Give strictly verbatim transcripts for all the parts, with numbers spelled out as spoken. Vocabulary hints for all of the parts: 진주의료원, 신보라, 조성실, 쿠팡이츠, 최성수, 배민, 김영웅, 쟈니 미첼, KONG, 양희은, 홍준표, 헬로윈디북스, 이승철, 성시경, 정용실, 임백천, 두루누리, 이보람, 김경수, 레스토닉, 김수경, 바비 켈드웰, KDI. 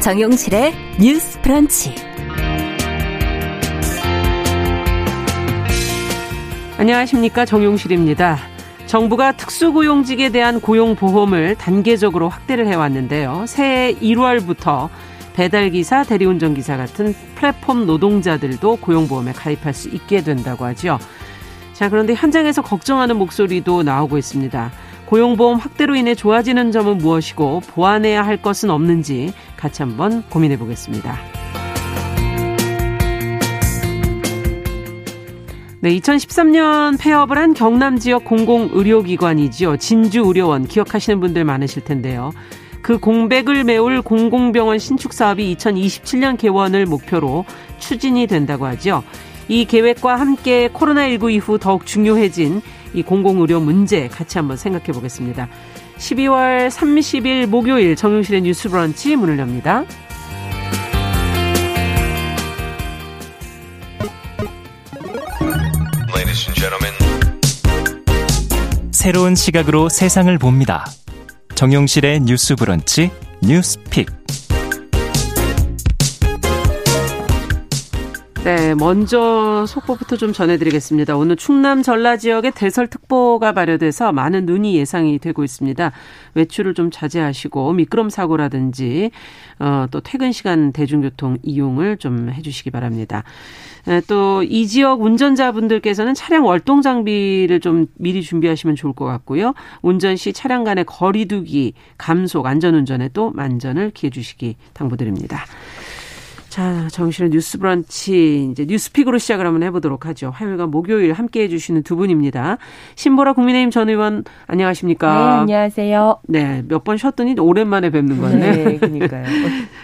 정용실의 뉴스 브런치. 안녕하십니까, 정용실입니다. 정부가 특수고용직에 대한 고용보험을 단계적으로 확대를 해왔는데요. 새해 일월부터 배달기사, 대리운전기사 같은 플랫폼 노동자들도 고용보험에 가입할 수 있게 된다고 하죠. 자, 그런데 현장에서 걱정하는 목소리도 나오고 있습니다. 고용보험 확대로 인해 좋아지는 점은 무엇이고 보완해야 할 것은 없는지 같이 한번 고민해 보겠습니다. 네, 이천십삼 년 폐업을 한 경남지역 공공의료기관이지요. 진주의료원 기억하시는 분들 많으실 텐데요. 그 공백을 메울 공공병원 신축사업이 이천이십칠 년 개원을 목표로 추진이 된다고 하죠. 이 계획과 함께 코로나십구 이후 더욱 중요해진 이 공공의료 문제 같이 한번 생각해 보겠습니다. 십이월 삼십일 목요일 정용실의 뉴스 브런치 문을 엽니다. Ladies and gentlemen. 새로운 시각으로 세상을 봅니다. 정용실의 뉴스 브런치 뉴스픽. 네, 먼저 속보부터 좀 전해드리겠습니다. 오늘 충남 전라 지역에 대설특보가 발효돼서 많은 눈이 예상이 되고 있습니다. 외출을 좀 자제하시고 미끄럼 사고라든지 어, 또 퇴근 시간 대중교통 이용을 좀 해주시기 바랍니다. 예, 또 이 지역 운전자분들께서는 차량 월동 장비를 좀 미리 준비하시면 좋을 것 같고요. 운전 시 차량 간의 거리 두기, 감속, 안전운전에 또 만전을 기해 주시기 당부드립니다. 자, 정신의 뉴스 브런치, 이제 뉴스픽으로 시작을 한번 해보도록 하죠. 화요일과 목요일 함께해 주시는 두 분입니다. 신보라 국민의힘 전 의원, 안녕하십니까? 네, 안녕하세요. 네, 몇 번 쉬었더니 오랜만에 뵙는 거네. 네, 그러니까요.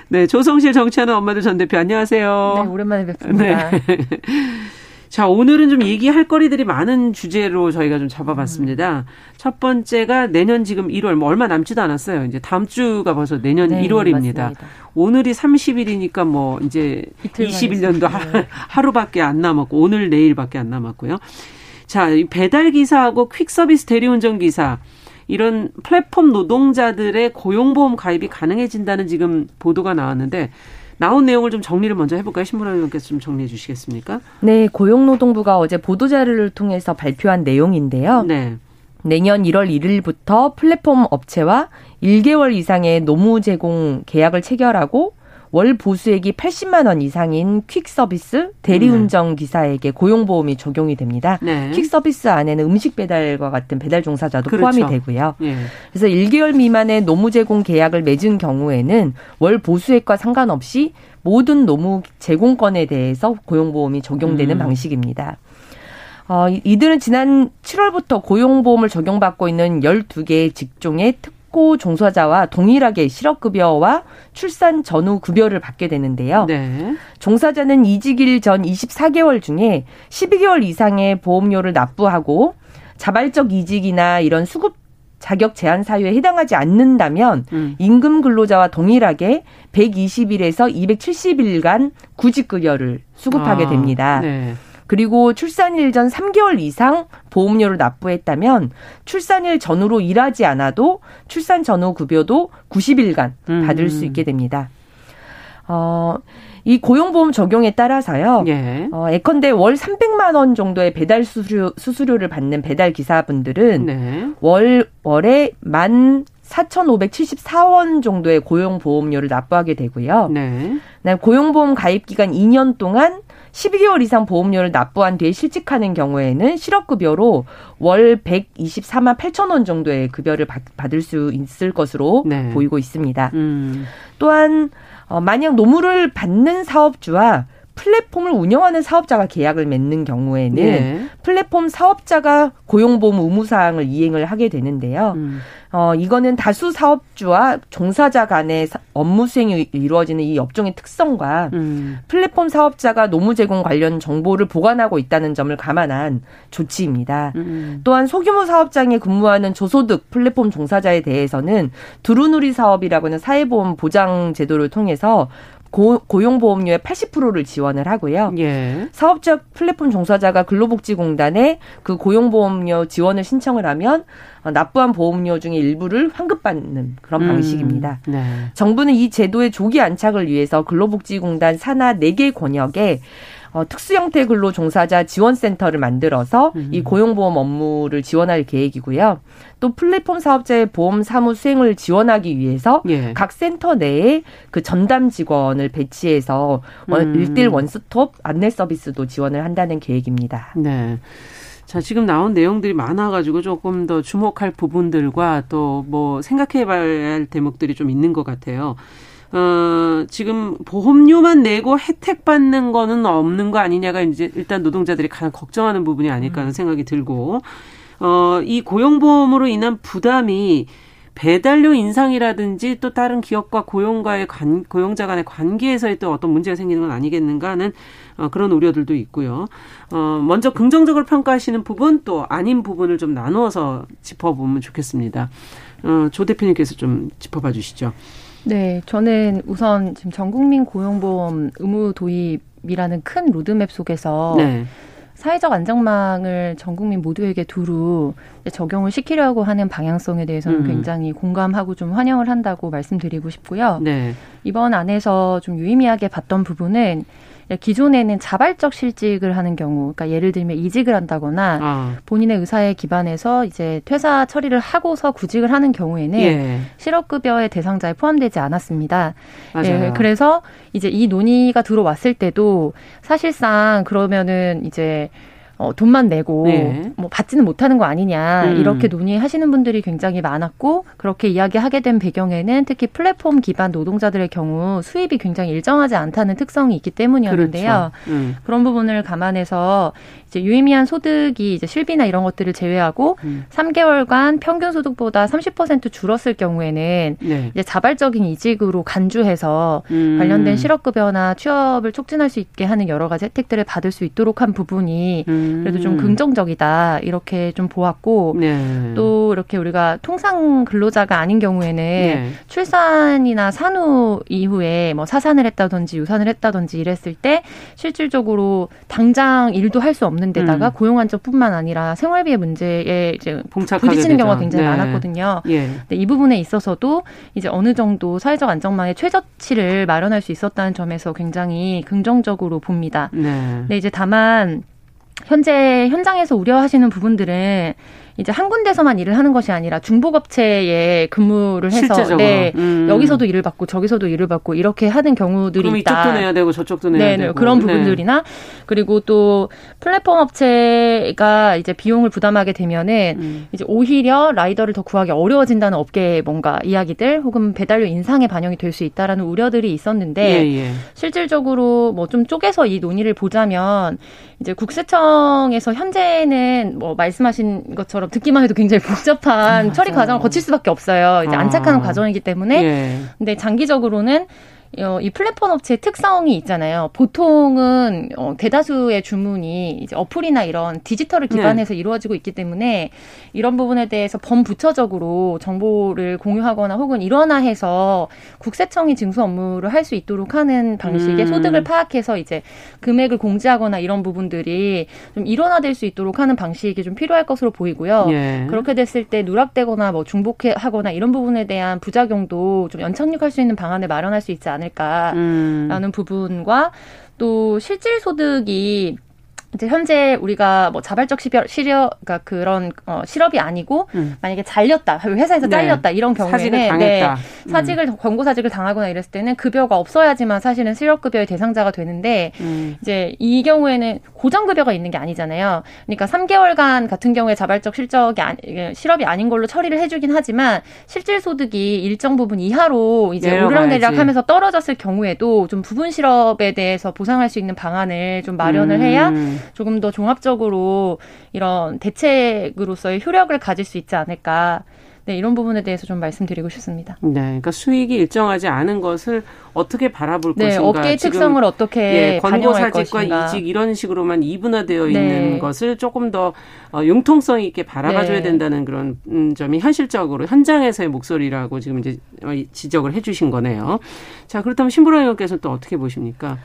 네, 조성실 정치하는 엄마들 전 대표, 안녕하세요. 네, 오랜만에 뵙습니다. 네. 자, 오늘은 좀 얘기할 거리들이 많은 주제로 저희가 좀 잡아봤습니다. 음. 첫 번째가 내년 지금 일월, 뭐 얼마 남지도 않았어요. 이제 다음 주가 벌써 내년 네, 일월입니다. 맞습니다. 오늘이 삼십일이니까 뭐 이제 이십일 년도 하, 하루밖에 안 남았고 오늘 내일밖에 안 남았고요. 자, 배달기사하고 퀵서비스 대리운전기사 이런 플랫폼 노동자들의 고용보험 가입이 가능해진다는 지금 보도가 나왔는데 나온 내용을 좀 정리를 먼저 해볼까요? 신보라 의원께서 좀 정리해 주시겠습니까? 네, 고용노동부가 어제 보도자료를 통해서 발표한 내용인데요. 네. 내년 일월 일일부터 플랫폼 업체와 일 개월 이상의 노무 제공 계약을 체결하고 월 보수액이 팔십만 원 이상인 퀵서비스 대리운전 기사에게 고용보험이 적용이 됩니다. 네. 퀵서비스 안에는 음식 배달과 같은 배달 종사자도 그렇죠. 포함이 되고요. 네. 그래서 일 개월 미만의 노무 제공 계약을 맺은 경우에는 월 보수액과 상관없이 모든 노무 제공권에 대해서 고용보험이 적용되는 음. 방식입니다. 어, 이들은 지난 칠월부터 고용보험을 적용받고 있는 열두 개의 직종의 특 종사자와 동일하게 실업급여와 출산 전후 급여를 받게 되는데요. 네. 종사자는 이직일 전 이십사 개월 중에 십이 개월 이상의 보험료를 납부하고 자발적 이직이나 이런 수급 자격 제한 사유에 해당하지 않는다면 음. 임금 근로자와 동일하게 백이십 일에서 이백칠십 일간 구직급여를 수급하게 아, 됩니다. 네. 그리고 출산일 전 삼 개월 이상 보험료를 납부했다면 출산일 전후로 일하지 않아도 출산 전후 급여도 구십 일간 받을 음. 수 있게 됩니다. 어, 이 고용보험 적용에 따라서요. 예. 어, 예컨대 월 삼백만 원 정도의 배달 수수료, 수수료를 받는 배달 기사분들은 네. 월, 월에 만 사천오백칠십사 원 정도의 고용보험료를 납부하게 되고요. 네. 고용보험 가입 기간 이 년 동안 십이 개월 이상 보험료를 납부한 뒤에 실직하는 경우에는 실업급여로 월 백이십사만 팔천 원 정도의 급여를 받을 수 있을 것으로 네. 보이고 있습니다. 음. 또한 만약 노무를 받는 사업주와 플랫폼을 운영하는 사업자가 계약을 맺는 경우에는 네. 플랫폼 사업자가 고용보험 의무사항을 이행을 하게 되는데요. 음. 어, 이거는 다수 사업주와 종사자 간의 업무 수행이 이루어지는 이 업종의 특성과 음. 플랫폼 사업자가 노무 제공 관련 정보를 보관하고 있다는 점을 감안한 조치입니다. 음. 또한 소규모 사업장에 근무하는 저소득 플랫폼 종사자에 대해서는 두루누리 사업이라고 하는 사회보험 보장 제도를 통해서 고, 고용보험료의 팔십 퍼센트를 지원을 하고요. 예. 사업적 플랫폼 종사자가 근로복지공단에 그 고용보험료 지원을 신청을 하면 납부한 보험료 중에 일부를 환급받는 그런 음. 방식입니다. 네. 정부는 이 제도의 조기 안착을 위해서 근로복지공단 산하 네 개 권역에 어, 특수형태 근로종사자 지원센터를 만들어서 음. 이 고용보험 업무를 지원할 계획이고요. 또 플랫폼 사업자의 보험 사무 수행을 지원하기 위해서 예. 각 센터 내에 그 전담 직원을 배치해서 음. 일대일 원스톱 안내 서비스도 지원을 한다는 계획입니다. 네. 자, 지금 나온 내용들이 많아가지고 조금 더 주목할 부분들과 또 뭐 생각해봐야 할 대목들이 좀 있는 것 같아요. 어, 지금 보험료만 내고 혜택 받는 거는 없는 거 아니냐가 이제 일단 노동자들이 가장 걱정하는 부분이 아닐까 하는 생각이 들고, 어, 이 고용보험으로 인한 부담이 배달료 인상이라든지 또 다른 기업과 고용과의 관, 고용자 간의 관계에서의 또 어떤 문제가 생기는 건 아니겠는가 하는 어, 그런 우려들도 있고요. 어, 먼저 긍정적으로 평가하시는 부분 또 아닌 부분을 좀 나누어서 짚어보면 좋겠습니다. 어, 조 대표님께서 좀 짚어봐 주시죠. 네, 저는 우선 지금 전국민 고용보험 의무 도입이라는 큰 로드맵 속에서 네. 사회적 안전망을 전국민 모두에게 두루 적용을 시키려고 하는 방향성에 대해서는 음. 굉장히 공감하고 좀 환영을 한다고 말씀드리고 싶고요. 네. 이번 안에서 좀 유의미하게 봤던 부분은 기존에는 자발적 실직을 하는 경우, 그러니까 예를 들면 이직을 한다거나 아. 본인의 의사에 기반해서 이제 퇴사 처리를 하고서 구직을 하는 경우에는 예. 실업급여의 대상자에 포함되지 않았습니다. 예, 그래서 이제 이 논의가 들어왔을 때도 사실상 그러면은 이제 어, 돈만 내고 네. 뭐 받지는 못하는 거 아니냐 음. 이렇게 논의하시는 분들이 굉장히 많았고 그렇게 이야기하게 된 배경에는 특히 플랫폼 기반 노동자들의 경우 수입이 굉장히 일정하지 않다는 특성이 있기 때문이었는데요. 그렇죠. 음. 그런 부분을 감안해서 이제 유의미한 소득이 이제 실비나 이런 것들을 제외하고 음. 삼 개월간 평균 소득보다 삼십 퍼센트 줄었을 경우에는 네. 이제 자발적인 이직으로 간주해서 음. 관련된 실업급여나 취업을 촉진할 수 있게 하는 여러 가지 혜택들을 받을 수 있도록 한 부분이 음. 그래도 좀 긍정적이다 이렇게 좀 보았고 네. 또 이렇게 우리가 통상 근로자가 아닌 경우에는 네. 출산이나 산후 이후에 뭐 사산을 했다든지 유산을 했다든지 이랬을 때 실질적으로 당장 일도 할 수 없는 데다가 음. 고용 안정뿐만 아니라 생활비의 문제에 이제 부딪히는 되죠. 경우가 굉장히 네. 많았거든요. 예. 근데 이 부분에 있어서도 이제 어느 정도 사회적 안정망의 최저치를 마련할 수 있었다는 점에서 굉장히 긍정적으로 봅니다. 네. 근데 이제 다만 현재 현장에서 우려하시는 부분들은 이제 한 군데서만 일을 하는 것이 아니라 중복업체에 근무를 해서 실제적으로. 네, 음. 여기서도 일을 받고 저기서도 일을 받고 이렇게 하는 경우들이 그럼 있다. 그럼 이쪽도 내야 되고 저쪽도 내야 네, 되고. 그런 부분들이나 네. 그리고 또 플랫폼 업체가 이제 비용을 부담하게 되면은 음. 이제 오히려 라이더를 더 구하기 어려워진다는 업계의 뭔가 이야기들 혹은 배달료 인상에 반영이 될 수 있다라는 우려들이 있었는데 예, 예. 실질적으로 뭐 좀 쪼개서 이 논의를 보자면 이제 국세청에서 현재는 뭐 말씀하신 것처럼 듣기만 해도 굉장히 복잡한 아, 처리 과정을 거칠 수밖에 없어요. 이제 아. 안착하는 과정이기 때문에. 예. 근데 장기적으로는 이 플랫폼 업체의 특성이 있잖아요. 보통은 대다수의 주문이 이제 어플이나 이런 디지털을 기반해서 네. 이루어지고 있기 때문에 이런 부분에 대해서 범부처적으로 정보를 공유하거나 혹은 일원화해서 국세청이 징수 업무를 할 수 있도록 하는 방식의 음. 소득을 파악해서 이제 금액을 공지하거나 이런 부분들이 좀 일원화될 수 있도록 하는 방식이 좀 필요할 것으로 보이고요. 예. 그렇게 됐을 때 누락되거나 뭐 중복하거나 이런 부분에 대한 부작용도 좀 연착륙할 수 있는 방안을 마련할 수 있지 않을까. 않을까라는 음. 부분과 또 실질 소득이 이제 현재 우리가 뭐 자발적 실업, 그러니까 그런 어, 실업이 아니고 음. 만약에 잘렸다, 회사에서 잘렸다 네. 이런 경우에는 네, 음. 사직을 권고 사직을 당하거나 이랬을 때는 급여가 없어야지만 사실은 실업급여의 대상자가 되는데 음. 이제 이 경우에는 고정급여가 있는 게 아니잖아요. 그러니까 삼 개월간 같은 경우에 자발적 실적이 아니, 실업이 아닌 걸로 처리를 해주긴 하지만 실질 소득이 일정 부분 이하로 이제 내려가야지. 오르락내리락하면서 떨어졌을 경우에도 좀 부분 실업에 대해서 보상할 수 있는 방안을 좀 마련을 음. 해야. 조금 더 종합적으로 이런 대책으로서의 효력을 가질 수 있지 않을까. 네, 이런 부분에 대해서 좀 말씀드리고 싶습니다. 네, 그러니까 수익이 일정하지 않은 것을 어떻게 바라볼 네, 것인가. 업계의 특성을 어떻게 예, 반영할 것인가. 권고사직과 이직 이런 식으로만 이분화되어 네. 있는 것을 조금 더 융통성 있게 바라봐줘야 네. 된다는 그런 점이 현실적으로 현장에서의 목소리라고 지금 이제 지적을 해 주신 거네요. 자, 그렇다면 신보라 의원께서는 또 어떻게 보십니까?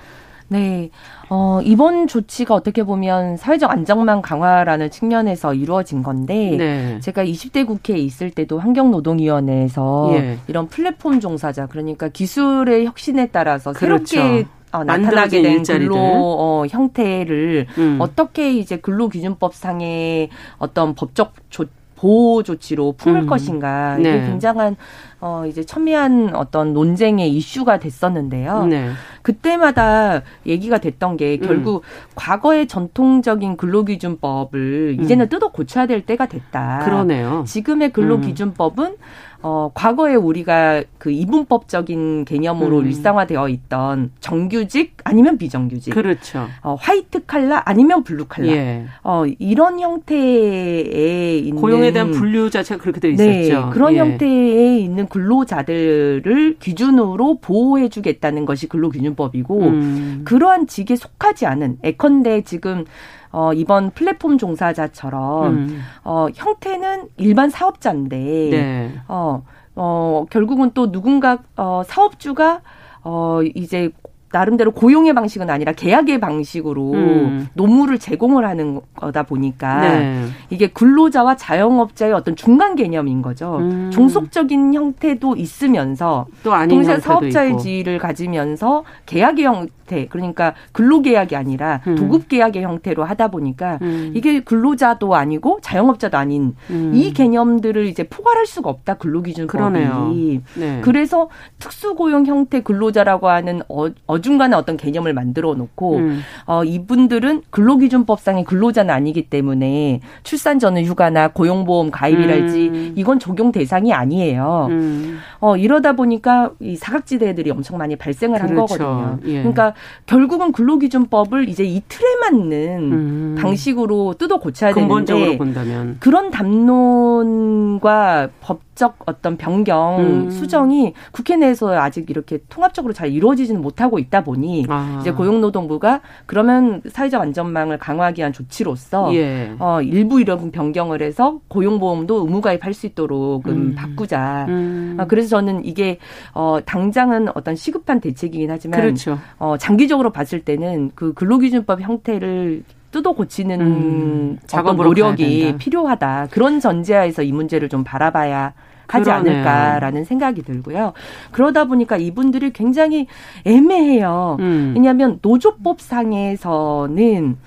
네, 어, 이번 조치가 어떻게 보면 사회적 안정망 강화라는 측면에서 이루어진 건데 네. 제가 이십 대 국회에 있을 때도 환경노동위원회에서 예. 이런 플랫폼 종사자, 그러니까 기술의 혁신에 따라서 그렇죠. 새롭게 어, 나타나게 된 일자리들. 근로 어, 형태를 음. 어떻게 이제 근로기준법상의 어떤 법적 조 보호 조치로 품을 음. 것인가. 이게 네. 굉장한 어 이제 첨예한 어떤 논쟁의 이슈가 됐었는데요. 네. 그때마다 얘기가 됐던 게 결국 음. 과거의 전통적인 근로기준법을 음. 이제는 뜯어 고쳐야 될 때가 됐다. 그러네요. 지금의 근로기준법은 음. 어, 과거에 우리가 그 이분법적인 개념으로 음. 일상화되어 있던 정규직 아니면 비정규직. 그렇죠. 어, 화이트 칼라 아니면 블루 칼라. 예. 어, 이런 형태에 있는. 고용에 대한 분류 자체가 그렇게 되어 있었죠. 네, 그런 예. 형태에 있는 근로자들을 기준으로 보호해주겠다는 것이 근로기준법이고, 음. 그러한 직에 속하지 않은, 예컨대 지금 어, 이번 플랫폼 종사자처럼, 음. 어, 형태는 일반 사업자인데, 네. 어, 어, 결국은 또 누군가, 어, 사업주가, 어, 이제, 나름대로 고용의 방식은 아니라 계약의 방식으로 음. 노무를 제공을 하는 거다 보니까 네. 이게 근로자와 자영업자의 어떤 중간 개념인 거죠. 음. 종속적인 형태도 있으면서 또 아닌 동시에 사업자의 지위를 가지면서 계약의 형태, 그러니까 근로계약이 아니라 음. 도급계약의 형태로 하다 보니까 음. 이게 근로자도 아니고 자영업자도 아닌 음. 이 개념들을 이제 포괄할 수가 없다. 근로기준법이. 네. 그래서 특수고용 형태 근로자라고 하는 어, 중간에 어떤 개념을 만들어 놓고 음. 어, 이분들은 근로기준법상의 근로자는 아니기 때문에 출산 전후 휴가나 고용보험 가입이랄지 음. 이건 적용 대상이 아니에요. 음. 어, 이러다 보니까 이 사각지대들이 엄청 많이 발생을 그렇죠. 한 거거든요. 예. 그러니까 결국은 근로기준법을 이제 이 틀에 맞는 음. 방식으로 뜯어 고쳐야 근본적으로 되는데 본다면. 그런 담론과 법적 어떤 변경 음. 수정이 국회 내에서 아직 이렇게 통합적으로 잘 이루어지지는 못하고 있다. 다 보니 아. 이제 고용노동부가 그러면 사회적 안전망을 강화하기 위한 조치로서 예. 어, 일부 이런 변경을 해서 고용보험도 의무가입할 수 있도록 음. 바꾸자. 음. 어, 그래서 저는 이게 어, 당장은 어떤 시급한 대책이긴 하지만 그렇죠. 어, 장기적으로 봤을 때는 그 근로기준법 형태를 뜯어 고치는 음. 어떤 노력이 필요하다. 그런 전제하에서 이 문제를 좀 바라봐야 하지 그러네요. 않을까라는 생각이 들고요. 그러다 보니까 이분들이 굉장히 애매해요. 음. 왜냐하면 노조법상에서는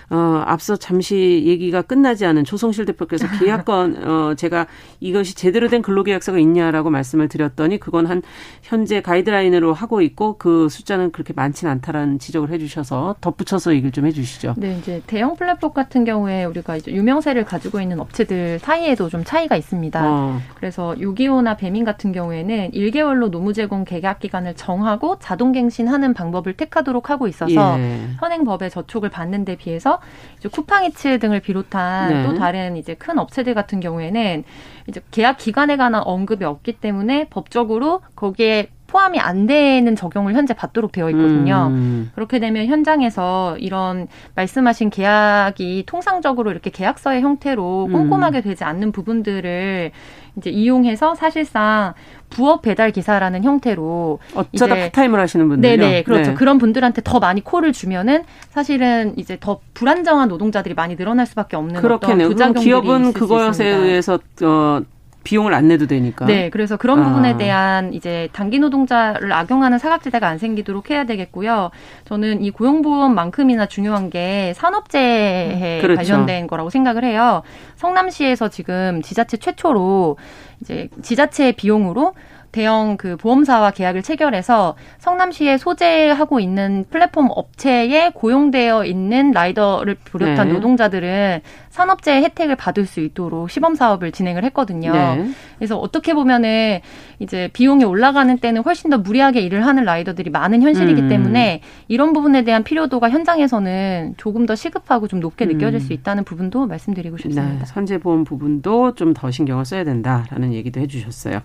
어, 앞서 잠시 얘기가 끝나지 않은 조성실 대표께서 계약권 어, 제가 이것이 제대로 된 근로계약서가 있냐라고 말씀을 드렸더니 그건 한 현재 가이드라인으로 하고 있고 그 숫자는 그렇게 많진 않다라는 지적을 해주셔서 덧붙여서 얘기를 좀 해주시죠. 네, 이제 대형 플랫폼 같은 경우에 우리가 이제 유명세를 가지고 있는 업체들 사이에도 좀 차이가 있습니다. 어. 그래서 요기요나 배민 같은 경우에는 일 개월로 노무 제공 계약 기간을 정하고 자동 갱신하는 방법을 택하도록 하고 있어서 예. 현행 법의 저촉을 받는 데 비해서 이제 쿠팡이츠 등을 비롯한 네. 또 다른 이제 큰 업체들 같은 경우에는 이제 계약 기간에 관한 언급이 없기 때문에 법적으로 거기에 포함이 안 되는 적용을 현재 받도록 되어 있거든요. 음. 그렇게 되면 현장에서 이런 말씀하신 계약이 통상적으로 이렇게 계약서의 형태로 꼼꼼하게 되지 않는 부분들을 이제 이용해서 사실상 부업 배달 기사라는 형태로 어쩌다 파타임을 하시는 분들요. 네네, 그렇죠. 네. 그런 분들한테 더 많이 콜을 주면은 사실은 이제 더 불안정한 노동자들이 많이 늘어날 수밖에 없는 그렇겠네요. 어떤 부작용들이 기업은 그것에 의해서 어, 비용을 안 내도 되니까. 네, 그래서 그런 아. 부분에 대한 이제 단기 노동자를 악용하는 사각지대가 안 생기도록 해야 되겠고요. 저는 이 고용보험만큼이나 중요한 게 산업재해에 그렇죠. 관련된 거라고 생각을 해요. 성남시에서 지금 지자체 최초로 이제 지자체의 비용으로 대형 그 보험사와 계약을 체결해서 성남시에 소재하고 있는 플랫폼 업체에 고용되어 있는 라이더를 비롯한 네. 노동자들은 산업재해 혜택을 받을 수 있도록 시범 사업을 진행을 했거든요. 네. 그래서 어떻게 보면은 이제 비용이 올라가는 때는 훨씬 더 무리하게 일을 하는 라이더들이 많은 현실이기 음. 때문에 이런 부분에 대한 필요도가 현장에서는 조금 더 시급하고 좀 높게 음. 느껴질 수 있다는 부분도 말씀드리고 싶습니다. 네. 선제보험 부분도 좀 더 신경을 써야 된다라는 얘기도 해주셨어요.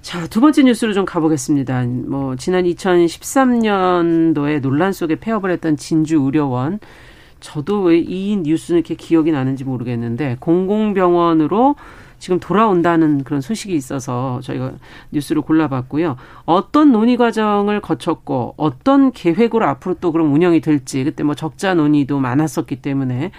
자, 두 번째 뉴스로 좀 가보겠습니다. 뭐, 지난 이천십삼 년도에 논란 속에 폐업을 했던 진주의료원. 저도 왜 이 뉴스는 이렇게 기억이 나는지 모르겠는데, 공공병원으로 지금 돌아온다는 그런 소식이 있어서 저희가 뉴스를 골라봤고요. 어떤 논의 과정을 거쳤고, 어떤 계획으로 앞으로 또 그럼 운영이 될지, 그때 뭐 적자 논의도 많았었기 때문에,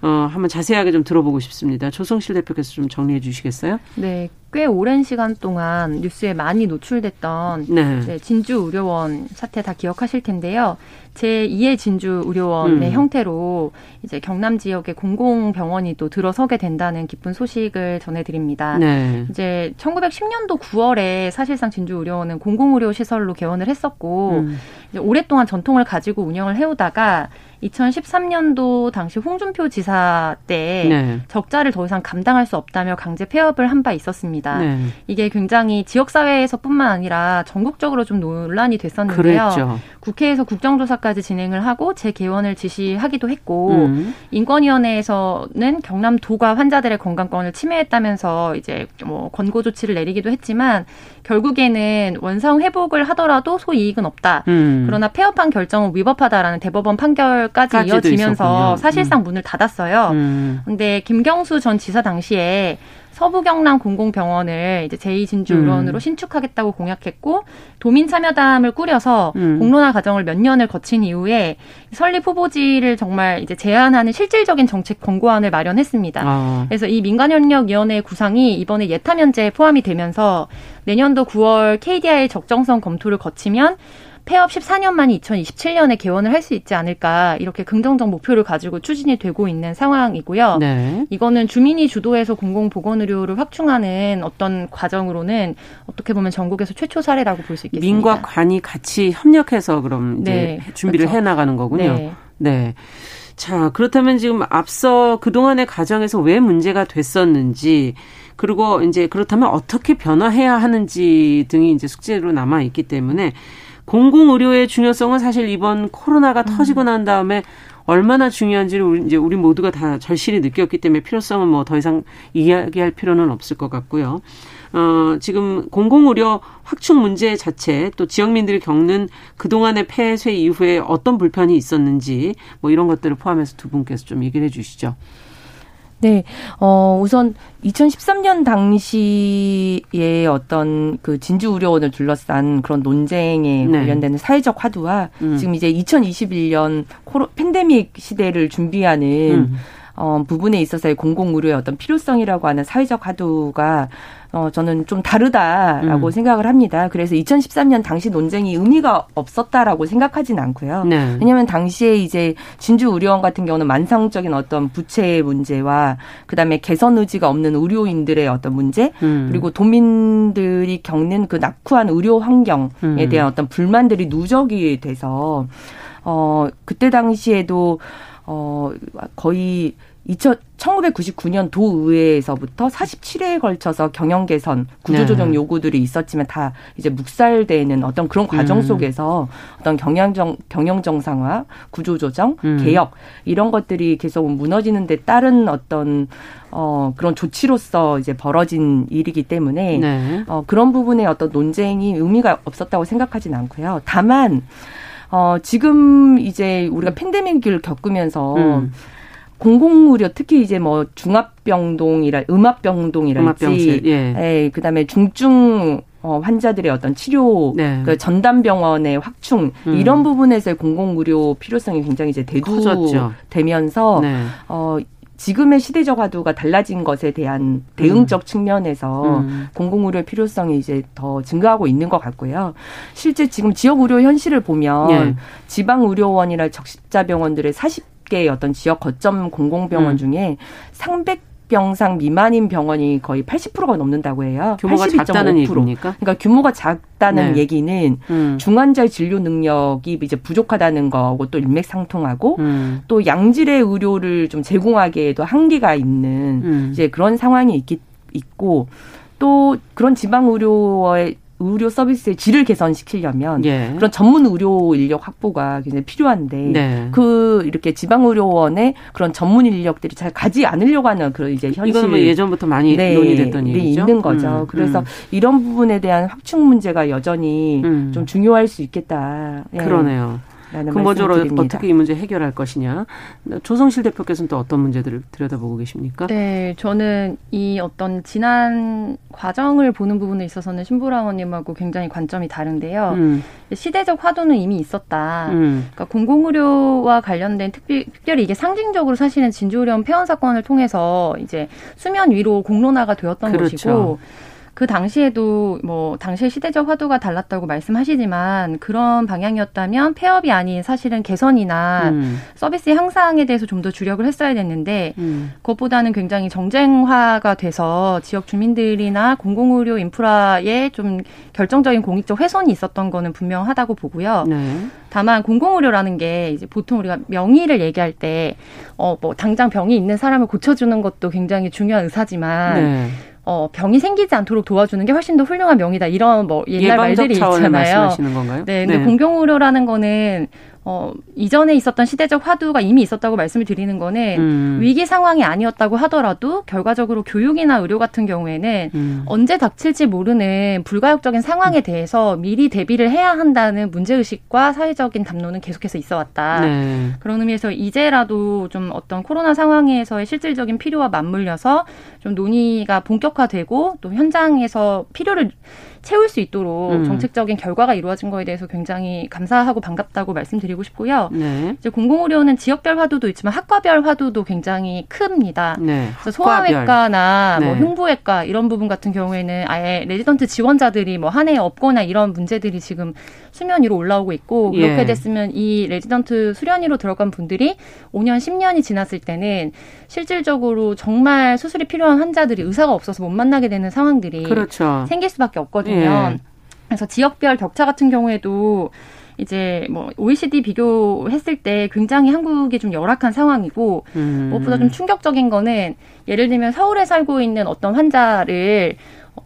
어, 한번 자세하게 좀 들어보고 싶습니다. 조성실 대표께서 좀 정리해 주시겠어요? 네. 꽤 오랜 시간 동안 뉴스에 많이 노출됐던 네. 네, 진주의료원 사태 다 기억하실 텐데요. 제이의 진주의료원의 음. 형태로 이제 경남 지역의 공공병원이 또 들어서게 된다는 기쁜 소식을 전해드립니다. 네. 이제 천구백십 년도 구월에 사실상 진주의료원은 공공의료시설로 개원을 했었고 음. 이제 오랫동안 전통을 가지고 운영을 해오다가 이천십삼 년도 당시 홍준표 지사 때 네. 적자를 더 이상 감당할 수 없다며 강제 폐업을 한 바 있었습니다. 네. 이게 굉장히 지역사회에서뿐만 아니라 전국적으로 좀 논란이 됐었는데요. 그랬죠. 국회에서 국정조사까지 진행을 하고 재개원을 지시하기도 했고 음. 인권위원회에서는 경남도가 환자들의 건강권을 침해했다면서 이제 뭐 권고 조치를 내리기도 했지만 결국에는 원상 회복을 하더라도 소이익은 없다. 음. 그러나 폐업한 결정은 위법하다라는 대법원 판결까지 이어지면서 있었군요. 사실상 음. 문을 닫았어요. 그런데 음. 김경수 전 지사 당시에 서부경남 공공병원을 이제 제이 진주의료원으로 음. 신축하겠다고 공약했고 도민참여담을 꾸려서 음. 공론화 과정을 몇 년을 거친 이후에 설립 후보지를 정말 이제 제안하는 실질적인 정책 권고안을 마련했습니다. 아. 그래서 이 민간협력위원회의 구상이 이번에 예타면제에 포함이 되면서 내년도 구월 케이디아이 적정성 검토를 거치면 폐업 십사 년 만에 이천이십칠 년에 개원을 할 수 있지 않을까 이렇게 긍정적 목표를 가지고 추진이 되고 있는 상황이고요. 네. 이거는 주민이 주도해서 공공보건의료를 확충하는 어떤 과정으로는 어떻게 보면 전국에서 최초 사례라고 볼 수 있겠습니다. 민과 관이 같이 협력해서 그럼 이제 네. 준비를 그렇죠. 해나가는 거군요. 네. 네. 자, 그렇다면 지금 앞서 그동안의 과정에서 왜 문제가 됐었는지 그리고 이제 그렇다면 어떻게 변화해야 하는지 등이 이제 숙제로 남아 있기 때문에 공공의료의 중요성은 사실 이번 코로나가 음. 터지고 난 다음에 얼마나 중요한지를 우리, 이제 우리 모두가 다 절실히 느꼈기 때문에 필요성은 뭐 더 이상 이야기할 필요는 없을 것 같고요. 어, 지금 공공의료 확충 문제 자체 또 지역민들이 겪는 그동안의 폐쇄 이후에 어떤 불편이 있었는지 뭐 이런 것들을 포함해서 두 분께서 좀 얘기를 해 주시죠. 네, 어, 우선 이천십삼 년 당시에 어떤 그 진주의료원을 둘러싼 그런 논쟁에 네. 관련되는 사회적 화두와 음. 지금 이제 이천이십일 년 코로, 팬데믹 시대를 준비하는 음. 어, 부분에 있어서의 공공의료의 어떤 필요성이라고 하는 사회적 화두가 어, 저는 좀 다르다라고 음. 생각을 합니다. 그래서 이천십삼 년 당시 논쟁이 의미가 없었다라고 생각하진 않고요. 네. 왜냐하면 당시에 이제 진주의료원 같은 경우는 만성적인 어떤 부채 문제와 그다음에 개선 의지가 없는 의료인들의 어떤 문제 음. 그리고 도민들이 겪는 그 낙후한 의료 환경에 음. 대한 어떤 불만들이 누적이 돼서 어, 그때 당시에도 어, 거의 천구백구십구 년 도의회에서부터 사십칠 회에 걸쳐서 경영 개선, 구조조정 네. 요구들이 있었지만 다 이제 묵살되는 어떤 그런 과정 음. 속에서 어떤 경영정, 경영정상화, 구조조정, 음. 개혁 이런 것들이 계속 무너지는 데 따른 어떤 어, 그런 조치로서 이제 벌어진 일이기 때문에 네. 어, 그런 부분에 어떤 논쟁이 의미가 없었다고 생각하진 않고요. 다만 어, 지금 이제 우리가 팬데믹을 겪으면서 음. 공공의료 특히 이제 뭐 중압병동이라 음압병동이랄지, 예. 예, 그다음에 중증 환자들의 어떤 치료, 네. 그 전담병원의 확충 음. 이런 부분에서의 공공의료 필요성이 굉장히 이제 대두되면서 네. 어, 지금의 시대적 화두가 달라진 것에 대한 대응적 음. 측면에서 음. 공공의료의 필요성이 이제 더 증가하고 있는 것 같고요. 실제 지금 지역의료 현실을 보면 예. 지방의료원이나 적십자병원들의 사십 개의 어떤 지역 거점 공공병원 음. 중에 삼백 병상 미만인 병원이 거의 팔십 퍼센트가 넘는다고 해요. 규모가 팔십이 점 오 퍼센트. 작다는 얘기입니까? 그러니까 규모가 작다는 네. 얘기는 음. 중환자의 진료 능력이 이제 부족하다는 거고 또 일맥상통하고 음. 또 양질의 의료를 좀 제공하기에도 한계가 있는 음. 이제 그런 상황이 있기, 있고 또 그런 지방 의료의 의료 서비스의 질을 개선시키려면 예. 그런 전문 의료 인력 확보가 굉장히 필요한데 네. 그 이렇게 지방 의료원에 그런 전문 인력들이 잘 가지 않으려고 하는 그런 이제 현실 이건 뭐 예전부터 많이 네. 논의됐던 일이죠. 있는 거죠. 음. 그래서 음. 이런 부분에 대한 확충 문제가 여전히 음. 좀 중요할 수 있겠다. 예. 그러네요. 근본적으로 어떻게 이 문제 해결할 것이냐. 조성실 대표께서는 또 어떤 문제들을 들여다보고 계십니까? 네, 저는 이 어떤 지난 과정을 보는 부분에 있어서는 신보라 의원님하고 굉장히 관점이 다른데요. 음. 시대적 화두는 이미 있었다. 음. 그러니까 공공의료와 관련된 특비, 특별히 이게 상징적으로 사실은 진주의료원 폐원 사건을 통해서 이제 수면 위로 공론화가 되었던 그렇죠. 것이고 그 당시에도 뭐 당시의 시대적 화두가 달랐다고 말씀하시지만 그런 방향이었다면 폐업이 아닌 사실은 개선이나 음. 서비스 향상에 대해서 좀 더 주력을 했어야 됐는데 음. 그것보다는 굉장히 정쟁화가 돼서 지역 주민들이나 공공의료 인프라에 좀 결정적인 공익적 훼손이 있었던 거는 분명하다고 보고요. 네. 다만 공공의료라는 게 이제 보통 우리가 명의를 얘기할 때 어 뭐 당장 병이 있는 사람을 고쳐주는 것도 굉장히 중요한 의사지만 네. 어, 병이 생기지 않도록 도와주는 게 훨씬 더 훌륭한 명이다. 이런 뭐 옛날 말들이 있잖아요. 말씀하시는 건가요? 네, 근데 네. 공공의료라는 거는 어, 이전에 있었던 시대적 화두가 이미 있었다고 말씀을 드리는 거는 음. 위기 상황이 아니었다고 하더라도 결과적으로 교육이나 의료 같은 경우에는 음. 언제 닥칠지 모르는 불가역적인 상황에 대해서 미리 대비를 해야 한다는 문제의식과 사회적인 담론은 계속해서 있어왔다. 네. 그런 의미에서 이제라도 좀 어떤 코로나 상황에서의 실질적인 필요와 맞물려서 좀 논의가 본격화되고 또 현장에서 필요를 채울 수 있도록 음. 정책적인 결과가 이루어진 거에 대해서 굉장히 감사하고 반갑다고 말씀드리고 싶고요. 네. 이제 공공의료는 지역별 화두도 있지만 학과별 화두도 굉장히 큽니다. 네. 그래서 소아외과나 네. 뭐 흉부외과 이런 부분 같은 경우에는 아예 레지던트 지원자들이 뭐 한 해에 없거나 이런 문제들이 지금 수면 위로 올라오고 있고 그렇게 예. 됐으면 이 레지던트 수련위로 들어간 분들이 오 년, 십 년이 지났을 때는 실질적으로 정말 수술이 필요한 환자들이 의사가 없어서 못 만나게 되는 상황들이 그렇죠. 생길 수밖에 없거든요. 예. 그래서 지역별 격차 같은 경우에도 이제 뭐 오이시디 비교했을 때 굉장히 한국이 좀 열악한 상황이고 음. 무엇보다 좀 충격적인 거는 예를 들면 서울에 살고 있는 어떤 환자를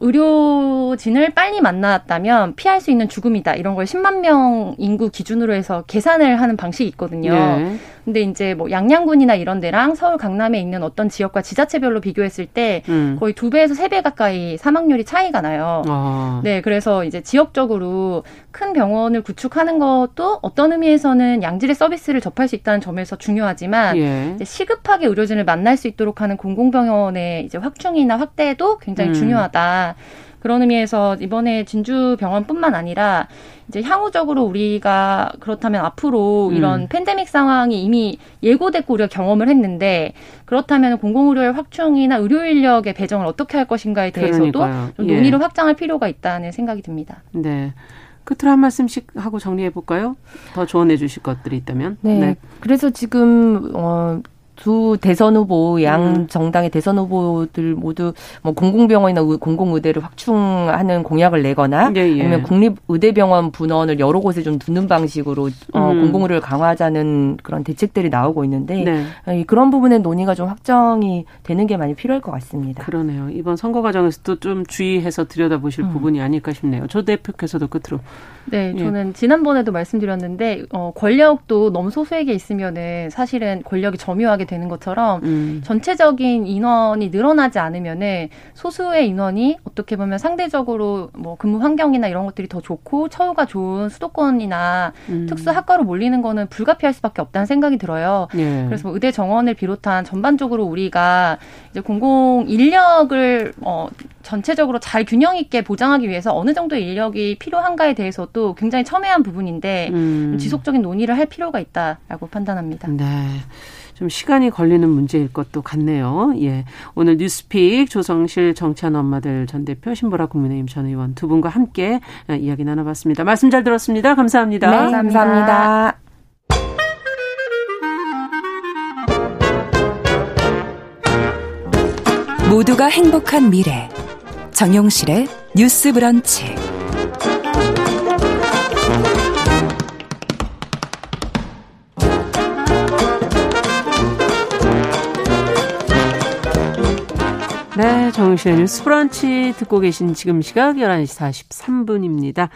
의료진을 빨리 만났다면 피할 수 있는 죽음이다. 이런 걸 십만 명 인구 기준으로 해서 계산을 하는 방식이 있거든요. 네. 근데 이제 뭐 양양군이나 이런 데랑 서울 강남에 있는 어떤 지역과 지자체별로 비교했을 때 음. 거의 두 배에서 세 배 가까이 사망률이 차이가 나요. 아. 네, 그래서 이제 지역적으로 큰 병원을 구축하는 것도 어떤 의미에서는 양질의 서비스를 접할 수 있다는 점에서 중요하지만 예. 이제 시급하게 의료진을 만날 수 있도록 하는 공공병원의 이제 확충이나 확대도 굉장히 음. 중요하다. 그런 의미에서 이번에 진주병원뿐만 아니라 이제 향후적으로 우리가 그렇다면 앞으로 이런 음. 팬데믹 상황이 이미 예고됐고 우리가 경험을 했는데 그렇다면 공공의료의 확충이나 의료인력의 배정을 어떻게 할 것인가에 대해서도 좀 논의를 예. 확장할 필요가 있다는 생각이 듭니다. 네. 끝으로 한 말씀씩 하고 정리해볼까요? 더 조언해 주실 것들이 있다면. 네. 네. 그래서 지금... 어. 두 대선 후보, 양 정당의 대선 후보들 모두 뭐 공공병원이나 공공의대를 확충하는 공약을 내거나, 예, 예. 아니면 국립의대병원 분원을 여러 곳에 좀 두는 방식으로 음. 어, 공공의료를 강화하자는 그런 대책들이 나오고 있는데, 네. 그런 부분의 논의가 좀 확정이 되는 게 많이 필요할 것 같습니다. 그러네요. 이번 선거 과정에서도 좀 주의해서 들여다보실 음. 부분이 아닐까 싶네요. 조 대표께서도 끝으로. 네, 예. 저는 지난번에도 말씀드렸는데 어, 권력도 너무 소수에게 있으면은 사실은 권력이 점유하게 되는 것처럼 음. 전체적인 인원이 늘어나지 않으면은 소수의 인원이 어떻게 보면 상대적으로 뭐 근무 환경이나 이런 것들이 더 좋고 처우가 좋은 수도권이나 음. 특수학과로 몰리는 거는 불가피할 수밖에 없다는 생각이 들어요. 예. 그래서 뭐 의대 정원을 비롯한 전반적으로 우리가 이제 공공 인력을 어, 전체적으로 잘 균형 있게 보장하기 위해서 어느 정도의 인력이 필요한가에 대해서도 굉장히 첨예한 부분인데 음. 지속적인 논의를 할 필요가 있다라고 판단합니다. 네. 좀 시간이 걸리는 문제일 것도 같네요. 예, 오늘 뉴스픽 조성실 정치하는 엄마들 전 대표, 신보라 국민의힘 전 의원 두 분과 함께 이야기 나눠봤습니다. 말씀 잘 들었습니다. 감사합니다. 네, 감사합니다. 감사합니다. 모두가 행복한 미래, 정용실의 뉴스 브런치. 네, 정용실의 뉴스 브런치 듣고 계신 지금 시각 열한 시 사십삼 분입니다.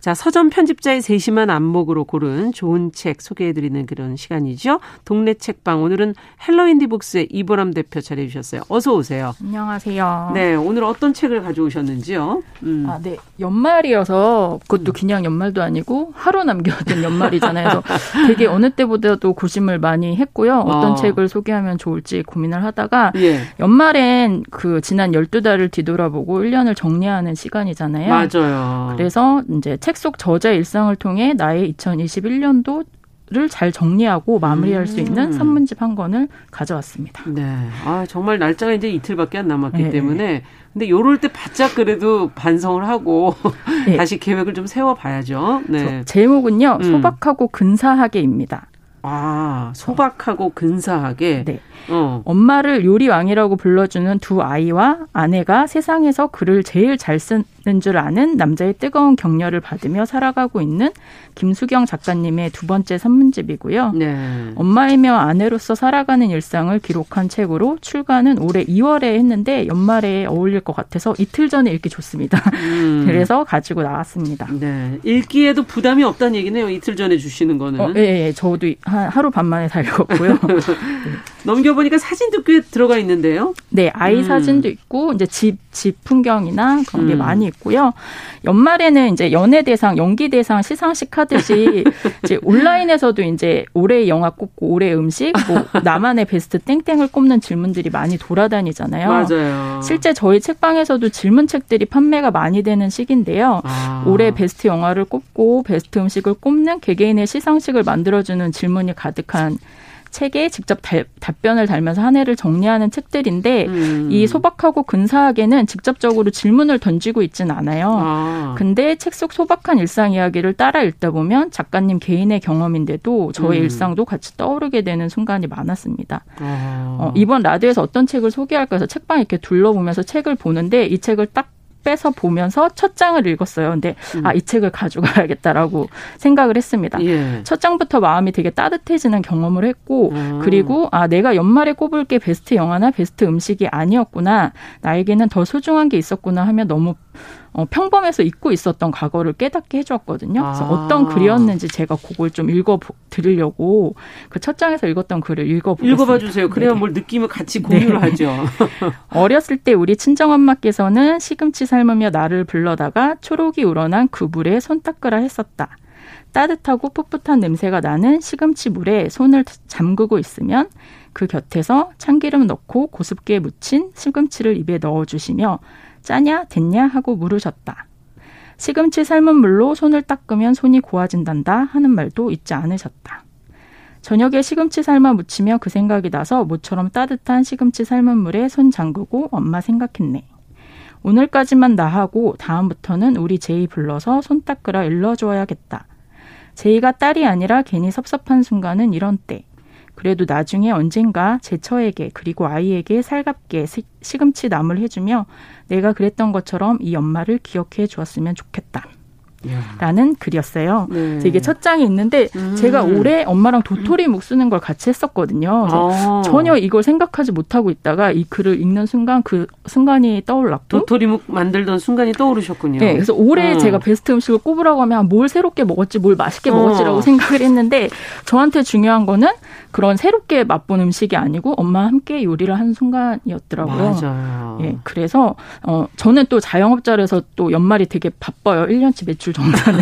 자, 서점 편집자의 세심한 안목으로 고른 좋은 책 소개해드리는 그런 시간이죠. 동네 책방, 오늘은 헬로윈디북스의 이보람 대표 자리해주셨어요. 어서 오세요. 안녕하세요. 네, 오늘 어떤 책을 가져오셨는지요? 음. 아, 네, 연말이어서 그것도 그냥 연말도 아니고 하루 남겨둔 연말이잖아요. 그래서 되게 어느 때보다도 고심을 많이 했고요. 어떤 어. 책을 소개하면 좋을지 고민을 하다가 예. 연말엔 그 지난 열두 달을 뒤돌아보고 일 년을 정리하는 시간이잖아요. 맞아요. 그래서 이제 책 속 저자의 일상을 통해 나의 이천이십일 년도를 잘 정리하고 마무리할 음. 수 있는 산문집 한 권을 가져왔습니다. 네, 아 정말 날짜가 이제 이틀밖에 안 남았기 네. 때문에 근데 요럴 때 바짝 그래도 반성을 하고 네. 다시 계획을 좀 세워봐야죠. 네, 제목은요 음. 소박하고 근사하게입니다. 아, 소박하고 근사하게. 네. 어. 엄마를 요리왕이라고 불러주는 두 아이와 아내가 세상에서 글을 제일 잘 쓰는 줄 아는 남자의 뜨거운 격려를 받으며 살아가고 있는 김수경 작가님의 두 번째 산문집이고요. 네. 엄마이며 아내로서 살아가는 일상을 기록한 책으로 출간은 올해 이월에 했는데 연말에 어울릴 것 같아서 이틀 전에 읽기 좋습니다. 음. 그래서 가지고 나왔습니다. 네. 읽기에도 부담이 없다는 얘기네요. 이틀 전에 주시는 거는. 어, 예, 예. 저도 하루 반 만에 다 읽었고요. 네. 넘겨보니까 사진도 꽤 들어가 있는데요. 네, 아이 음. 사진도 있고 이제 집, 집 풍경이나 그런 게 음. 많이 있고요. 연말에는 이제 연예 대상, 연기 대상 시상식 하듯이 이제 온라인에서도 이제 올해의 영화 꼽고 올해의 음식, 뭐 나만의 베스트 땡땡을 꼽는 질문들이 많이 돌아다니잖아요. 맞아요. 실제 저희 책방에서도 질문책들이 판매가 많이 되는 시기인데요. 아. 올해 베스트 영화를 꼽고 베스트 음식을 꼽는 개개인의 시상식을 만들어주는 질문이 가득한 책에 직접 달, 답변을 달면서 한 해를 정리하는 책들인데 음. 이 소박하고 근사하게는 직접적으로 질문을 던지고 있진 않아요. 아. 근데 책 속 소박한 일상 이야기를 따라 읽다 보면 작가님 개인의 경험인데도 저의 음. 일상도 같이 떠오르게 되는 순간이 많았습니다. 아. 어, 이번 라디오에서 어떤 책을 소개할까 해서 책방 이렇게 둘러보면서 책을 보는데 이 책을 딱 빼서 보면서 첫 장을 읽었어요. 근데 음. 아, 이 책을 가져가야겠다라고 생각을 했습니다. 예. 첫 장부터 마음이 되게 따뜻해지는 경험을 했고 음. 그리고 아, 내가 연말에 꼽을 게 베스트 영화나 베스트 음식이 아니었구나. 나에게는 더 소중한 게 있었구나 하며 너무 어, 평범해서 잊고 있었던 과거를 깨닫게 해주었거든요. 그래서 아. 어떤 글이었는지 제가 그걸 좀 읽어드리려고 그 첫 장에서 읽었던 글을 읽어보겠습니다. 읽어봐 주세요. 그래야 네네. 뭘 느낌을 같이 공유를 네. 하죠. 어렸을 때 우리 친정엄마께서는 시금치 삶으며 나를 불러다가 초록이 우러난 그 물에 손 닦으라 했었다. 따뜻하고 풋풋한 냄새가 나는 시금치 물에 손을 잠그고 있으면 그 곁에서 참기름 넣고 고습기에 묻힌 시금치를 입에 넣어주시며 짜냐 됐냐 하고 물으셨다. 시금치 삶은 물로 손을 닦으면 손이 고와진단다 하는 말도 잊지 않으셨다. 저녁에 시금치 삶아 무치며 그 생각이 나서 모처럼 따뜻한 시금치 삶은 물에 손 잠그고 엄마 생각했네. 오늘까지만 나하고 다음부터는 우리 제이 불러서 손 닦으라 일러줘야겠다. 제이가 딸이 아니라 괜히 섭섭한 순간은 이런 때. 그래도 나중에 언젠가 제 처에게 그리고 아이에게 살갑게 시, 시금치 남을 해주며 내가 그랬던 것처럼 이 엄마를 기억해 주었으면 좋겠다. 라는 글이었어요. 네. 이게 첫 장이 있는데 음. 제가 올해 엄마랑 도토리 묵 쓰는 걸 같이 했었거든요. 아. 전혀 이걸 생각하지 못하고 있다가 이 글을 읽는 순간 그 순간이 떠올랐고 도토리 묵 만들던 순간이 떠오르셨군요. 네, 그래서 올해 어. 제가 베스트 음식을 꼽으라고 하면 뭘 새롭게 먹었지 뭘 맛있게 어. 먹었지라고 생각을 했는데 저한테 중요한 거는 그런 새롭게 맛본 음식이 아니고 엄마와 함께 요리를 한 순간이었더라고요. 맞아요. 예, 그래서 어, 저는 또 자영업자라서 또 연말이 되게 바빠요. 일 년치 매출 정산을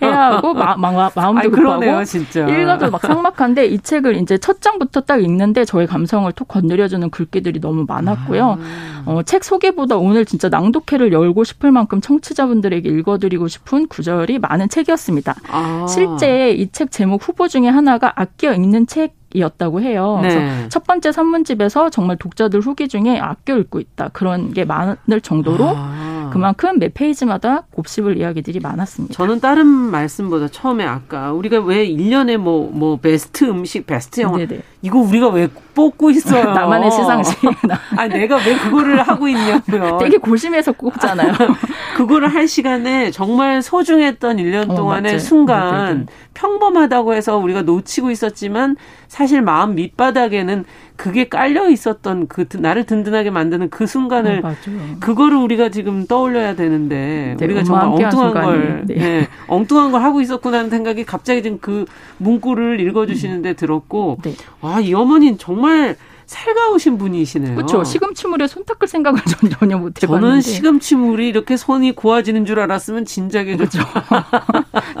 해야 하고 마, 마, 마음도 아이, 급하고 그러네요, 진짜. 일가도 막 삭막한데 이 책을 이제 첫 장부터 딱 읽는데 저의 감성을 톡 건드려주는 글귀들이 너무 많았고요. 아. 어, 책 소개보다 오늘 진짜 낭독회를 열고 싶을 만큼 청취자분들에게 읽어드리고 싶은 구절이 많은 책이었습니다. 아. 실제 이 책 제목 후보 중에 하나가 아껴 읽는 책 이었다고 해요. 네. 그래서 첫 번째 산문집에서 정말 독자들 후기 중에 아껴 읽고 있다. 그런 게 많을 정도로 아. 그만큼 매 페이지마다 곱씹을 이야기들이 많았습니다. 저는 다른 말씀보다 처음에 아까 우리가 왜 일 년에 뭐, 뭐 베스트 음식, 베스트 영화 네네. 이거 우리가 왜 뽑고 있어요. 나만의 시상식. 아, 내가 왜 그거를 하고 있냐고요. 되게 고심해서 꼽잖아요. 그거를 할 시간에 정말 소중했던 일 년 동안의 어, 순간 네네. 평범하다고 해서 우리가 놓치고 있었지만 사실 마음 밑바닥에는 그게 깔려 있었던 그 나를 든든하게 만드는 그 순간을 어, 그거를 우리가 지금 떠올려야 되는데 네, 우리가 정말 엉뚱한 걸 네. 네, 엉뚱한 걸 하고 있었구나 하는 생각이 갑자기 지금 그 문구를 읽어주시는데 음. 들었고 네. 아, 이 어머니는 정말 살가우신 분이시네요. 그렇죠. 시금치물에 손 닦을 생각을 전, 전혀 못 해봤는데. 저는 시금치물이 이렇게 손이 고와지는 줄 알았으면 진작에 그렇죠.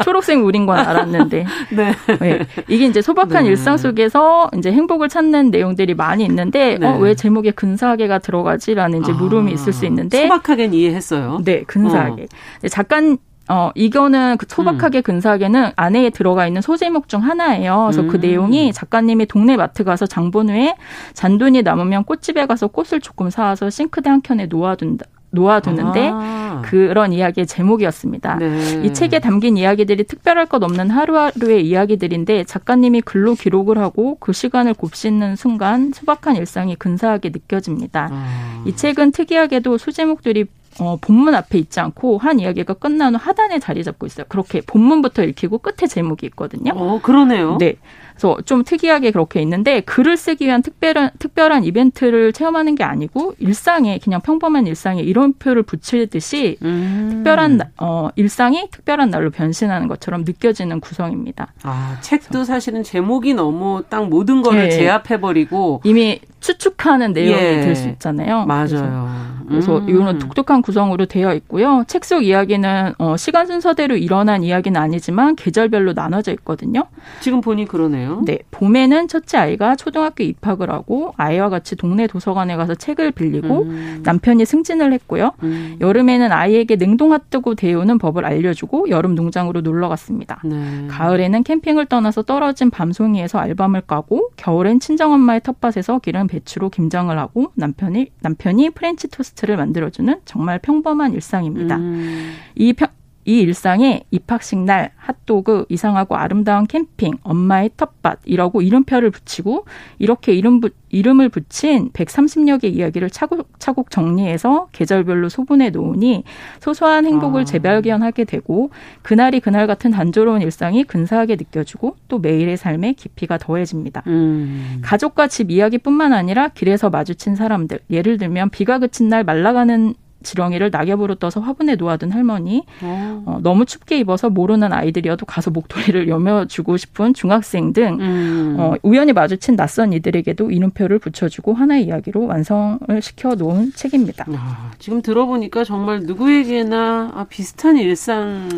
초록색 물인 건 알았는데. 네. 네. 이게 이제 소박한 네. 일상 속에서 이제 행복을 찾는 내용들이 많이 있는데 네. 어, 왜 제목에 근사하게가 들어가지라는 이제 아, 물음이 있을 수 있는데. 소박하게는 이해했어요. 네, 근사하게. 어. 잠깐. 어, 이거는 그 소박하게 근사하게는 안에 들어가 있는 소제목 중 하나예요. 그래서 음. 그 내용이 작가님이 동네 마트 가서 장 본 후에 잔돈이 남으면 꽃집에 가서 꽃을 조금 사와서 싱크대 한 켠에 놓아둔다. 놓아두는데 아. 그런 이야기의 제목이었습니다. 네. 이 책에 담긴 이야기들이 특별할 것 없는 하루하루의 이야기들인데 작가님이 글로 기록을 하고 그 시간을 곱씹는 순간 소박한 일상이 근사하게 느껴집니다. 아. 이 책은 특이하게도 소제목들이 어, 본문 앞에 있지 않고 한 이야기가 끝난 후 하단에 자리 잡고 있어요. 그렇게 본문부터 읽히고 끝에 제목이 있거든요. 어, 그러네요. 네. 그래서 좀 특이하게 그렇게 있는데 글을 쓰기 위한 특별한, 특별한 이벤트를 체험하는 게 아니고 일상에 그냥 평범한 일상에 이런 표를 붙이듯이 음. 특별한 어, 일상이 특별한 날로 변신하는 것처럼 느껴지는 구성입니다. 아, 책도 그래서. 사실은 제목이 너무 딱 모든 거를 네. 제압해버리고 이미 추측하는 내용이 예. 될 수 있잖아요. 맞아요. 그래서, 음. 그래서 이거는 독특한 구성으로 되어 있고요. 책 속 이야기는 어, 시간 순서대로 일어난 이야기는 아니지만 계절별로 나눠져 있거든요. 지금 보니 그러네요. 네, 봄에는 첫째 아이가 초등학교 입학을 하고 아이와 같이 동네 도서관에 가서 책을 빌리고 음. 남편이 승진을 했고요. 음. 여름에는 아이에게 냉동핫도그 데우는 법을 알려주고 여름 농장으로 놀러 갔습니다. 네. 가을에는 캠핑을 떠나서 떨어진 밤송이에서 알밤을 까고 겨울엔 친정엄마의 텃밭에서 기른 배추로 김장을 하고 남편이 남편이 프렌치 토스트를 만들어주는 정말 평범한 일상입니다. 음. 이, 평, 이 일상에 입학식 날, 핫도그, 이상하고 아름다운 캠핑, 엄마의 텃밭 이라고 이름표를 붙이고 이렇게 이름, 이름을 붙인 백삼십여 개 이야기를 차곡차곡 정리해서 계절별로 소분해 놓으니 소소한 행복을 아. 재발견하게 되고 그날이 그날 같은 단조로운 일상이 근사하게 느껴지고 또 매일의 삶의 깊이가 더해집니다. 음. 가족과 집 이야기뿐만 아니라 길에서 마주친 사람들, 예를 들면 비가 그친 날 말라가는 지렁이를 낙엽으로 떠서 화분에 놓아둔 할머니, 어, 너무 춥게 입어서 모르는 아이들이어도 가서 목도리를 여며주고 싶은 중학생 등 음. 어, 우연히 마주친 낯선 이들에게도 이름표를 붙여주고 하나의 이야기로 완성을 시켜놓은 책입니다. 아, 지금 들어보니까 정말 누구에게나 아, 비슷한 일상이구나.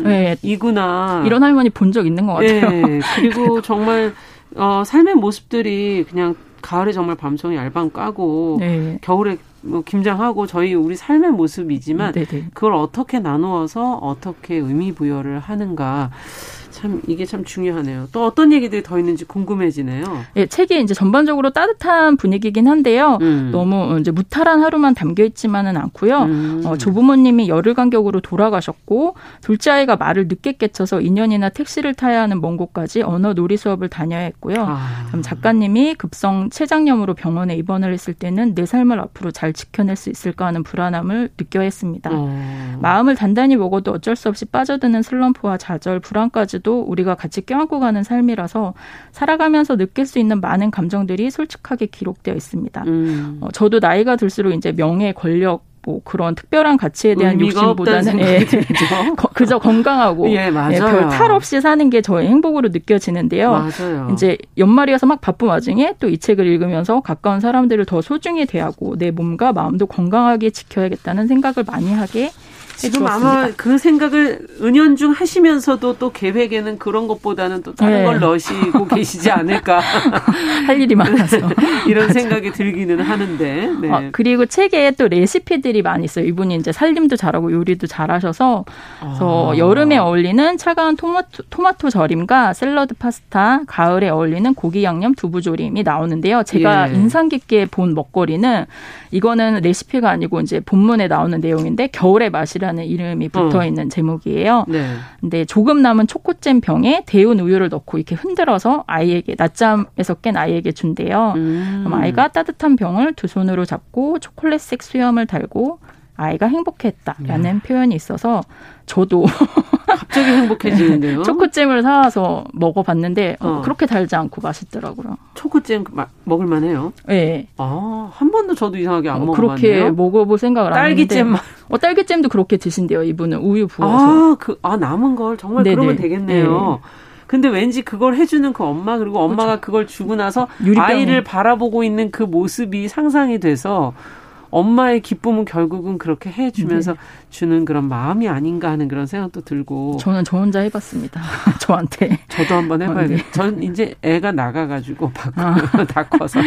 네, 이런 할머니 본 적 있는 것 같아요. 네, 그리고 정말 어, 삶의 모습들이 그냥 가을에 정말 밤송이 알밤 까고 네. 겨울에 뭐 김장하고 저희 우리 삶의 모습이지만 네네. 그걸 어떻게 나누어서 어떻게 의미 부여를 하는가. 참 이게 참 중요하네요. 또 어떤 얘기들이 더 있는지 궁금해지네요. 예, 책이 이제 전반적으로 따뜻한 분위기긴 한데요. 음. 너무 이제 무탈한 하루만 담겨 있지만은 않고요. 음. 어, 조부모님이 열흘 간격으로 돌아가셨고 둘째 아이가 말을 늦게 깨쳐서 이 년이나 택시를 타야 하는 먼 곳까지 언어 놀이 수업을 다녀야 했고요. 아. 작가님이 급성 췌장염으로 병원에 입원을 했을 때는 내 삶을 앞으로 잘 지켜낼 수 있을까 하는 불안함을 느껴야 했습니다. 어. 마음을 단단히 먹어도 어쩔 수 없이 빠져드는 슬럼프와 좌절, 불안까지도 우리가 같이 껴안고 가는 삶이라서 살아가면서 느낄 수 있는 많은 감정들이 솔직하게 기록되어 있습니다. 음. 어, 저도 나이가 들수록 이제 명예, 권력, 뭐 그런 특별한 가치에 대한 욕심보다는 예, 그저 건강하고 예, 예, 별 탈 없이 사는 게 저의 행복으로 느껴지는데요. 맞아요. 이제 연말이어서 막 바쁜 와중에 또 이 책을 읽으면서 가까운 사람들을 더 소중히 대하고 내 몸과 마음도 건강하게 지켜야겠다는 생각을 많이 하게 지금 해주었습니다. 아마 그 생각을 은연중 하시면서도 또 계획에는 그런 것보다는 또 다른 네. 걸 넣으시고 계시지 않을까. 할 일이 많아서. 이런 맞아. 생각이 들기는 하는데. 네. 아, 그리고 책에 또 레시피들이 많이 있어요. 이분이 이제 살림도 잘하고 요리도 잘하셔서 그래서 아. 여름에 어울리는 차가운 토마토, 토마토 절임과 샐러드 파스타, 가을에 어울리는 고기 양념 두부조림이 나오는데요. 제가 예. 인상 깊게 본 먹거리는 이거는 레시피가 아니고 이제 본문에 나오는 내용인데 겨울의 맛이 라는 이름이 붙어있는 어. 제목이에요. 네. 근데 조금 남은 초코잼 병에 데운 우유를 넣고 이렇게 흔들어서 아이에게 낮잠에서 깬 아이에게 준대요. 음. 그럼 아이가 따뜻한 병을 두 손으로 잡고 초콜릿색 수염을 달고 아이가 행복했다라는 음. 표현이 있어서 저도 갑자기 행복해지는데요. 네, 초코잼을 사와서 먹어봤는데 어. 그렇게 달지 않고 맛있더라고요. 초코잼 마, 먹을만 해요? 네. 아, 한 번도 저도 이상하게 안 어, 먹어봤네요. 그렇게 먹어볼 생각을 안 했는데 딸기잼만. 어, 딸기잼도 그렇게 드신대요. 이분은 우유 부어서. 아, 그, 아 남은 걸 정말 네네. 그러면 되겠네요. 네. 근데 왠지 그걸 해주는 그 엄마 그리고 엄마가 그렇죠. 그걸 주고 나서 유리병이. 아이를 바라보고 있는 그 모습이 상상이 돼서 엄마의 기쁨은 결국은 그렇게 해주면서 네. 주는 그런 마음이 아닌가 하는 그런 생각도 들고. 저는 저 혼자 해봤습니다. 저한테. 저도 한번 해봐야겠어요. 전 네. 이제 애가 나가가지고 밖으로 다 커서.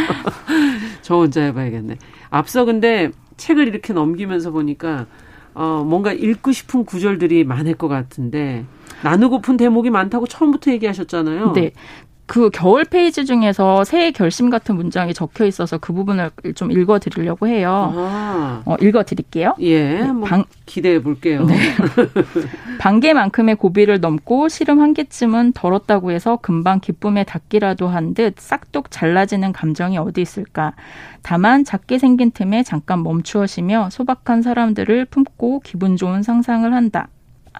저 혼자 해봐야겠네. 앞서 근데 책을 이렇게 넘기면서 보니까 어, 뭔가 읽고 싶은 구절들이 많을 것 같은데 나누고픈 대목이 많다고 처음부터 얘기하셨잖아요. 네. 그 겨울 페이지 중에서 새해 결심 같은 문장이 적혀 있어서 그 부분을 좀 읽어드리려고 해요. 아. 어, 읽어드릴게요. 예, 네, 방... 기대해 볼게요. 네. 반개만큼의 고비를 넘고 시름 한 개쯤은 덜었다고 해서 금방 기쁨에 닿기라도 한 듯 싹둑 잘라지는 감정이 어디 있을까. 다만 작게 생긴 틈에 잠깐 멈추어시며 소박한 사람들을 품고 기분 좋은 상상을 한다.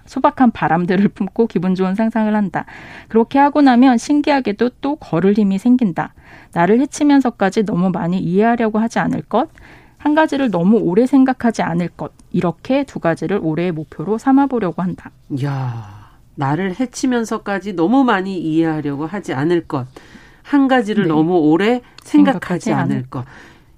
소박한 바람들을 품고 기분 좋은 상상을 한다. 그렇게 하고 나면 신기하게도 또 걸을 힘이 생긴다. 나를 해치면서까지 너무 많이 이해하려고 하지 않을 것. 한 가지를 너무 오래 생각하지 않을 것. 이렇게 두 가지를 올해의 목표로 삼아보려고 한다. 이야, 나를 해치면서까지 너무 많이 이해하려고 하지 않을 것. 한 가지를 네. 너무 오래 생각하지, 생각하지 않을 것.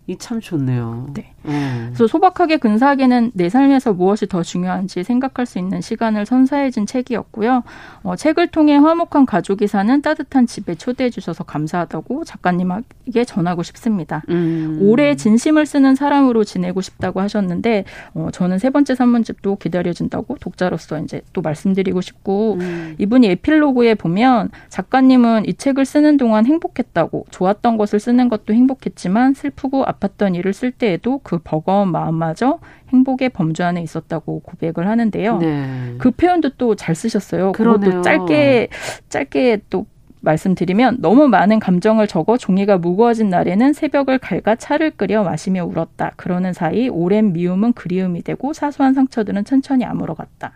이 참 좋네요. 네. 음. 그래서 소박하게 근사하게는 내 삶에서 무엇이 더 중요한지 생각할 수 있는 시간을 선사해준 책이었고요. 어, 책을 통해 화목한 가족이 사는 따뜻한 집에 초대해 주셔서 감사하다고 작가님에게 전하고 싶습니다. 음. 올해 진심을 쓰는 사람으로 지내고 싶다고 하셨는데 어, 저는 세 번째 산문집도 기다려진다고 독자로서 이제 또 말씀드리고 싶고 음. 이분이 에필로그에 보면 작가님은 이 책을 쓰는 동안 행복했다고 좋았던 것을 쓰는 것도 행복했지만 슬프고 앞 아팠던 일을 쓸 때에도 그 버거운 마음마저 행복의 범주 안에 있었다고 고백을 하는데요. 네. 그 표현도 또 잘 쓰셨어요. 그러네요. 그것도 짧게 짧게 또 말씀드리면 너무 많은 감정을 적어 종이가 무거워진 날에는 새벽을 갈가 차를 끓여 마시며 울었다. 그러는 사이 오랜 미움은 그리움이 되고 사소한 상처들은 천천히 아물어갔다.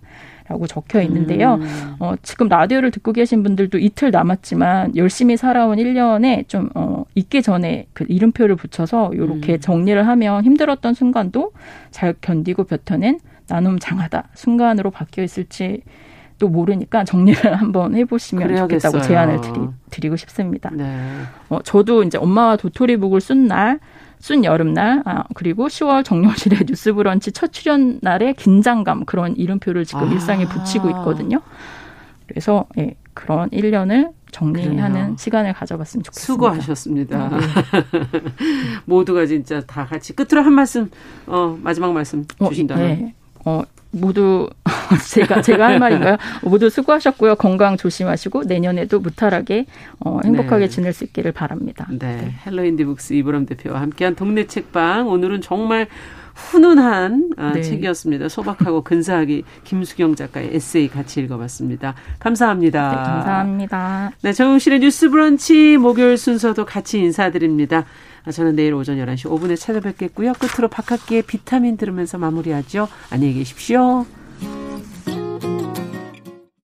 라고 적혀 있는데요. 음. 어, 지금 라디오를 듣고 계신 분들도 이틀 남았지만 열심히 살아온 일 년에 좀 어, 잊기 전에 그 이름표를 붙여서 이렇게 음. 정리를 하면 힘들었던 순간도 잘 견디고 벼텨낸 나눔 장하다 순간으로 바뀌어 있을지 또 모르니까 정리를 한번 해보시면 그래야겠어요. 좋겠다고 제안을 드리, 드리고 싶습니다. 네. 어, 저도 이제 엄마와 도토리묵을 쓴 날 순 여름날 아, 그리고 시월 정용실의 뉴스브런치 첫 출연 날의 긴장감 그런 이름표를 지금 아. 일상에 붙이고 있거든요. 그래서 예, 그런 일 년을 정리하는 그래요. 시간을 가져봤으면 좋겠습니다. 수고하셨습니다. 아, 네. 모두가 진짜 다 같이 끝으로 한 말씀, 어, 마지막 말씀 주신다면. 어, 예. 어, 모두 제가 제가 할 말인가요? 모두 수고하셨고요. 건강 조심하시고 내년에도 무탈하게 어, 행복하게 네. 지낼 수 있기를 바랍니다. 네. 네. 헬로 인디북스 이보람 대표와 함께한 동네 책방. 오늘은 정말 훈훈한 네. 책이었습니다. 소박하고 근사하기 김수경 작가의 에세이 같이 읽어봤습니다. 감사합니다. 네, 감사합니다. 네, 정용실의 뉴스 브런치 목요일 순서도 같이 인사드립니다. 저는 내일 오전 열한 시 오 분에 찾아뵙겠고요. 끝으로 박학기의 비타민 들으면서 마무리하죠. 안녕히 계십시오.